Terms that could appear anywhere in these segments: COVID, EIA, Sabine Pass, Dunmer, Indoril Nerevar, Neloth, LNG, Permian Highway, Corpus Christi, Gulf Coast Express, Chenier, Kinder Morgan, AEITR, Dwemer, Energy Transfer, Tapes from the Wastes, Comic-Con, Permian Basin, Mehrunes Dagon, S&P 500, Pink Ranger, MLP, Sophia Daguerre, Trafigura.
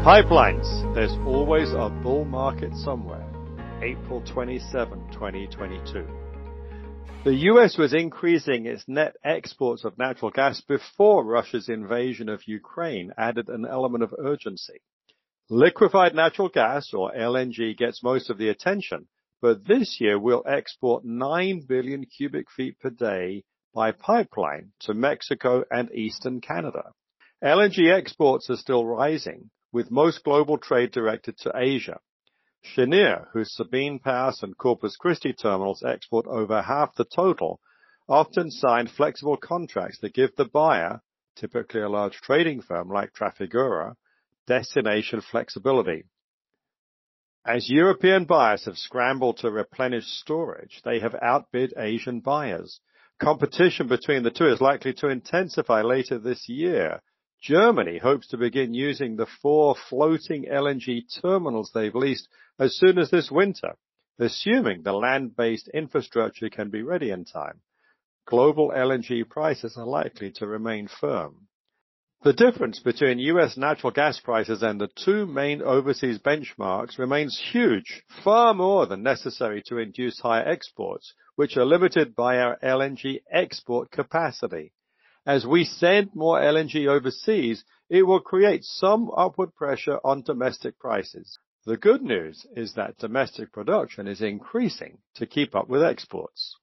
Pipelines. There's always a bull market somewhere. April 27, 2022. The US was increasing its net exports of natural gas before Russia's invasion of Ukraine added an element of urgency. Liquefied natural gas, or LNG, gets most of the attention, but this year we'll export 9 billion cubic feet per day by pipeline to Mexico and eastern Canada. LNG exports are still rising, with most global trade directed to Asia. Chenier, whose Sabine Pass and Corpus Christi terminals export over half the total, often sign flexible contracts that give the buyer, typically a large trading firm like Trafigura, destination flexibility. As European buyers have scrambled to replenish storage, they have outbid Asian buyers. Competition between the two is likely to intensify later this year. Germany hopes to begin using the 4 floating LNG terminals they've leased as soon as this winter, assuming the land-based infrastructure can be ready in time. Global LNG prices are likely to remain firm. The difference between U.S. natural gas prices and the two main overseas benchmarks remains huge, far more than necessary to induce higher exports, which are limited by our LNG export capacity. As we send more LNG overseas, it will create some upward pressure on domestic prices. The good news is that domestic production is increasing to keep up with exports.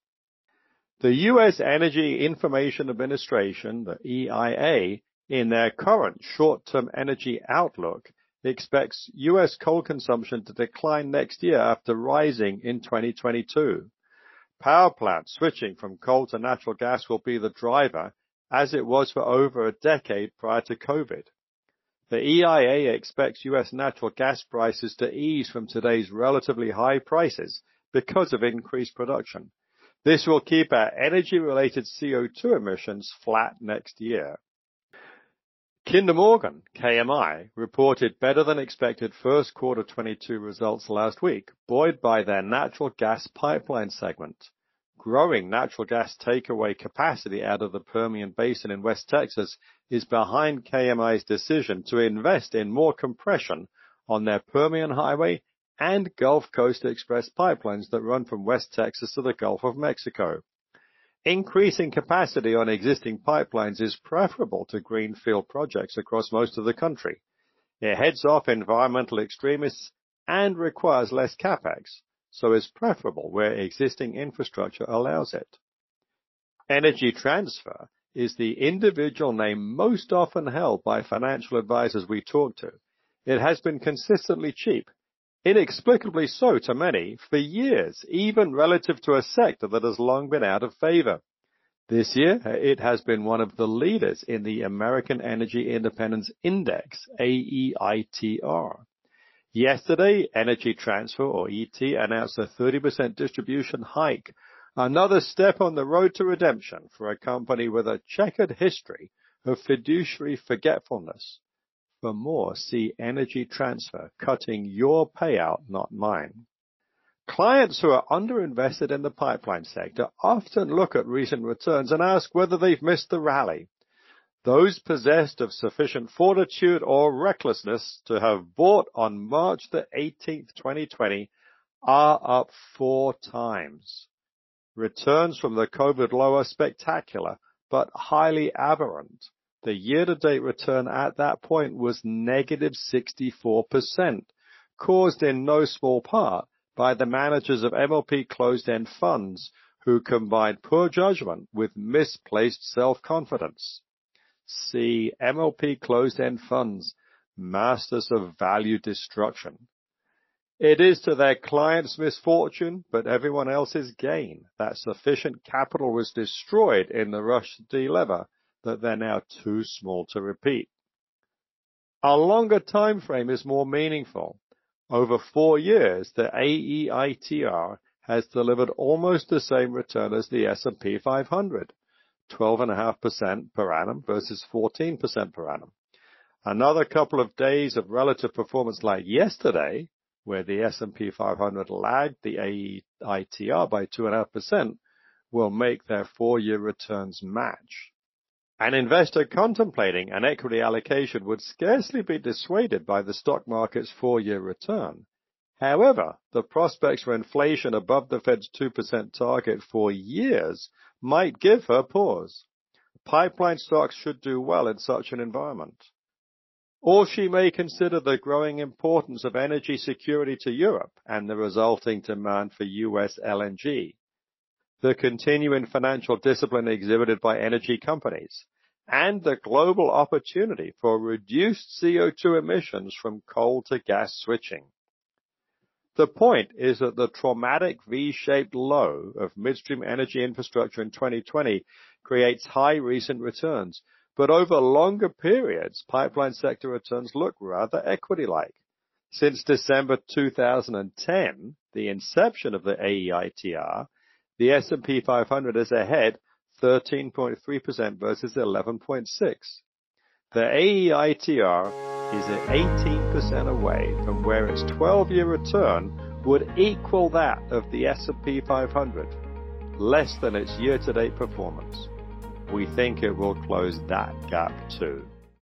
The U.S. Energy Information Administration, the EIA, in their current short-term energy outlook, expects U.S. coal consumption to decline next year after rising in 2022. Power plants switching from coal to natural gas will be the driver, as it was for over a decade prior to COVID. The EIA expects U.S. natural gas prices to ease from today's relatively high prices because of increased production. This will keep our energy-related CO2 emissions flat next year. Kinder Morgan, KMI, reported better-than-expected first quarter 22 results last week, buoyed by their natural gas pipeline segment. Growing natural gas takeaway capacity out of the Permian Basin in West Texas is behind KMI's decision to invest in more compression on their Permian Highway and Gulf Coast Express pipelines that run from West Texas to the Gulf of Mexico. Increasing capacity on existing pipelines is preferable to greenfield projects across most of the country. It heads off environmental extremists and requires less capex, so is preferable where existing infrastructure allows it. Energy Transfer is the individual name most often held by financial advisors we talk to. It has been consistently cheap, inexplicably so to many, for years, even relative to a sector that has long been out of favor. This year, it has been one of the leaders in the American Energy Independence Index, AEITR. Yesterday, Energy Transfer, or ET, announced a 30% distribution hike, another step on the road to redemption for a company with a checkered history of fiduciary forgetfulness. For more, see Energy Transfer, cutting your payout, not mine. Clients who are underinvested in the pipeline sector often look at recent returns and ask whether they've missed the rally. Those possessed of sufficient fortitude or recklessness to have bought on March the 18th, 2020 are up 4 times. Returns from the COVID low are spectacular, but highly aberrant. The year-to-date return at that point was negative 64%, caused in no small part by the managers of MLP closed-end funds who combined poor judgment with misplaced self-confidence. See MLP closed-end funds, masters of value destruction. It is to their clients' misfortune, but everyone else's gain, that sufficient capital was destroyed in the rush to delever, that they're now too small to repeat. A longer time frame is more meaningful. Over 4 years, the AEITR has delivered almost the same return as the S&P 500. 12.5% per annum versus 14% per annum. Another couple of days of relative performance like yesterday, where the S&P 500 lagged the AEITR by 2.5%, will make their 4-year returns match. An investor contemplating an equity allocation would scarcely be dissuaded by the stock market's 4-year return. However, the prospects for inflation above the Fed's 2% target for years might give her pause. Pipeline stocks should do well in such an environment. Or she may consider the growing importance of energy security to Europe and the resulting demand for U.S. LNG, the continuing financial discipline exhibited by energy companies, and the global opportunity for reduced CO2 emissions from coal to gas switching. The point is that the traumatic V-shaped low of midstream energy infrastructure in 2020 creates high recent returns, but over longer periods, pipeline sector returns look rather equity-like. Since December 2010, the inception of the AEITR, the S&P 500 is ahead 13.3% versus 11.6%. The AEITR is at 18% away from where its 12-year return would equal that of the S&P 500, less than its year-to-date performance. We think it will close that gap too.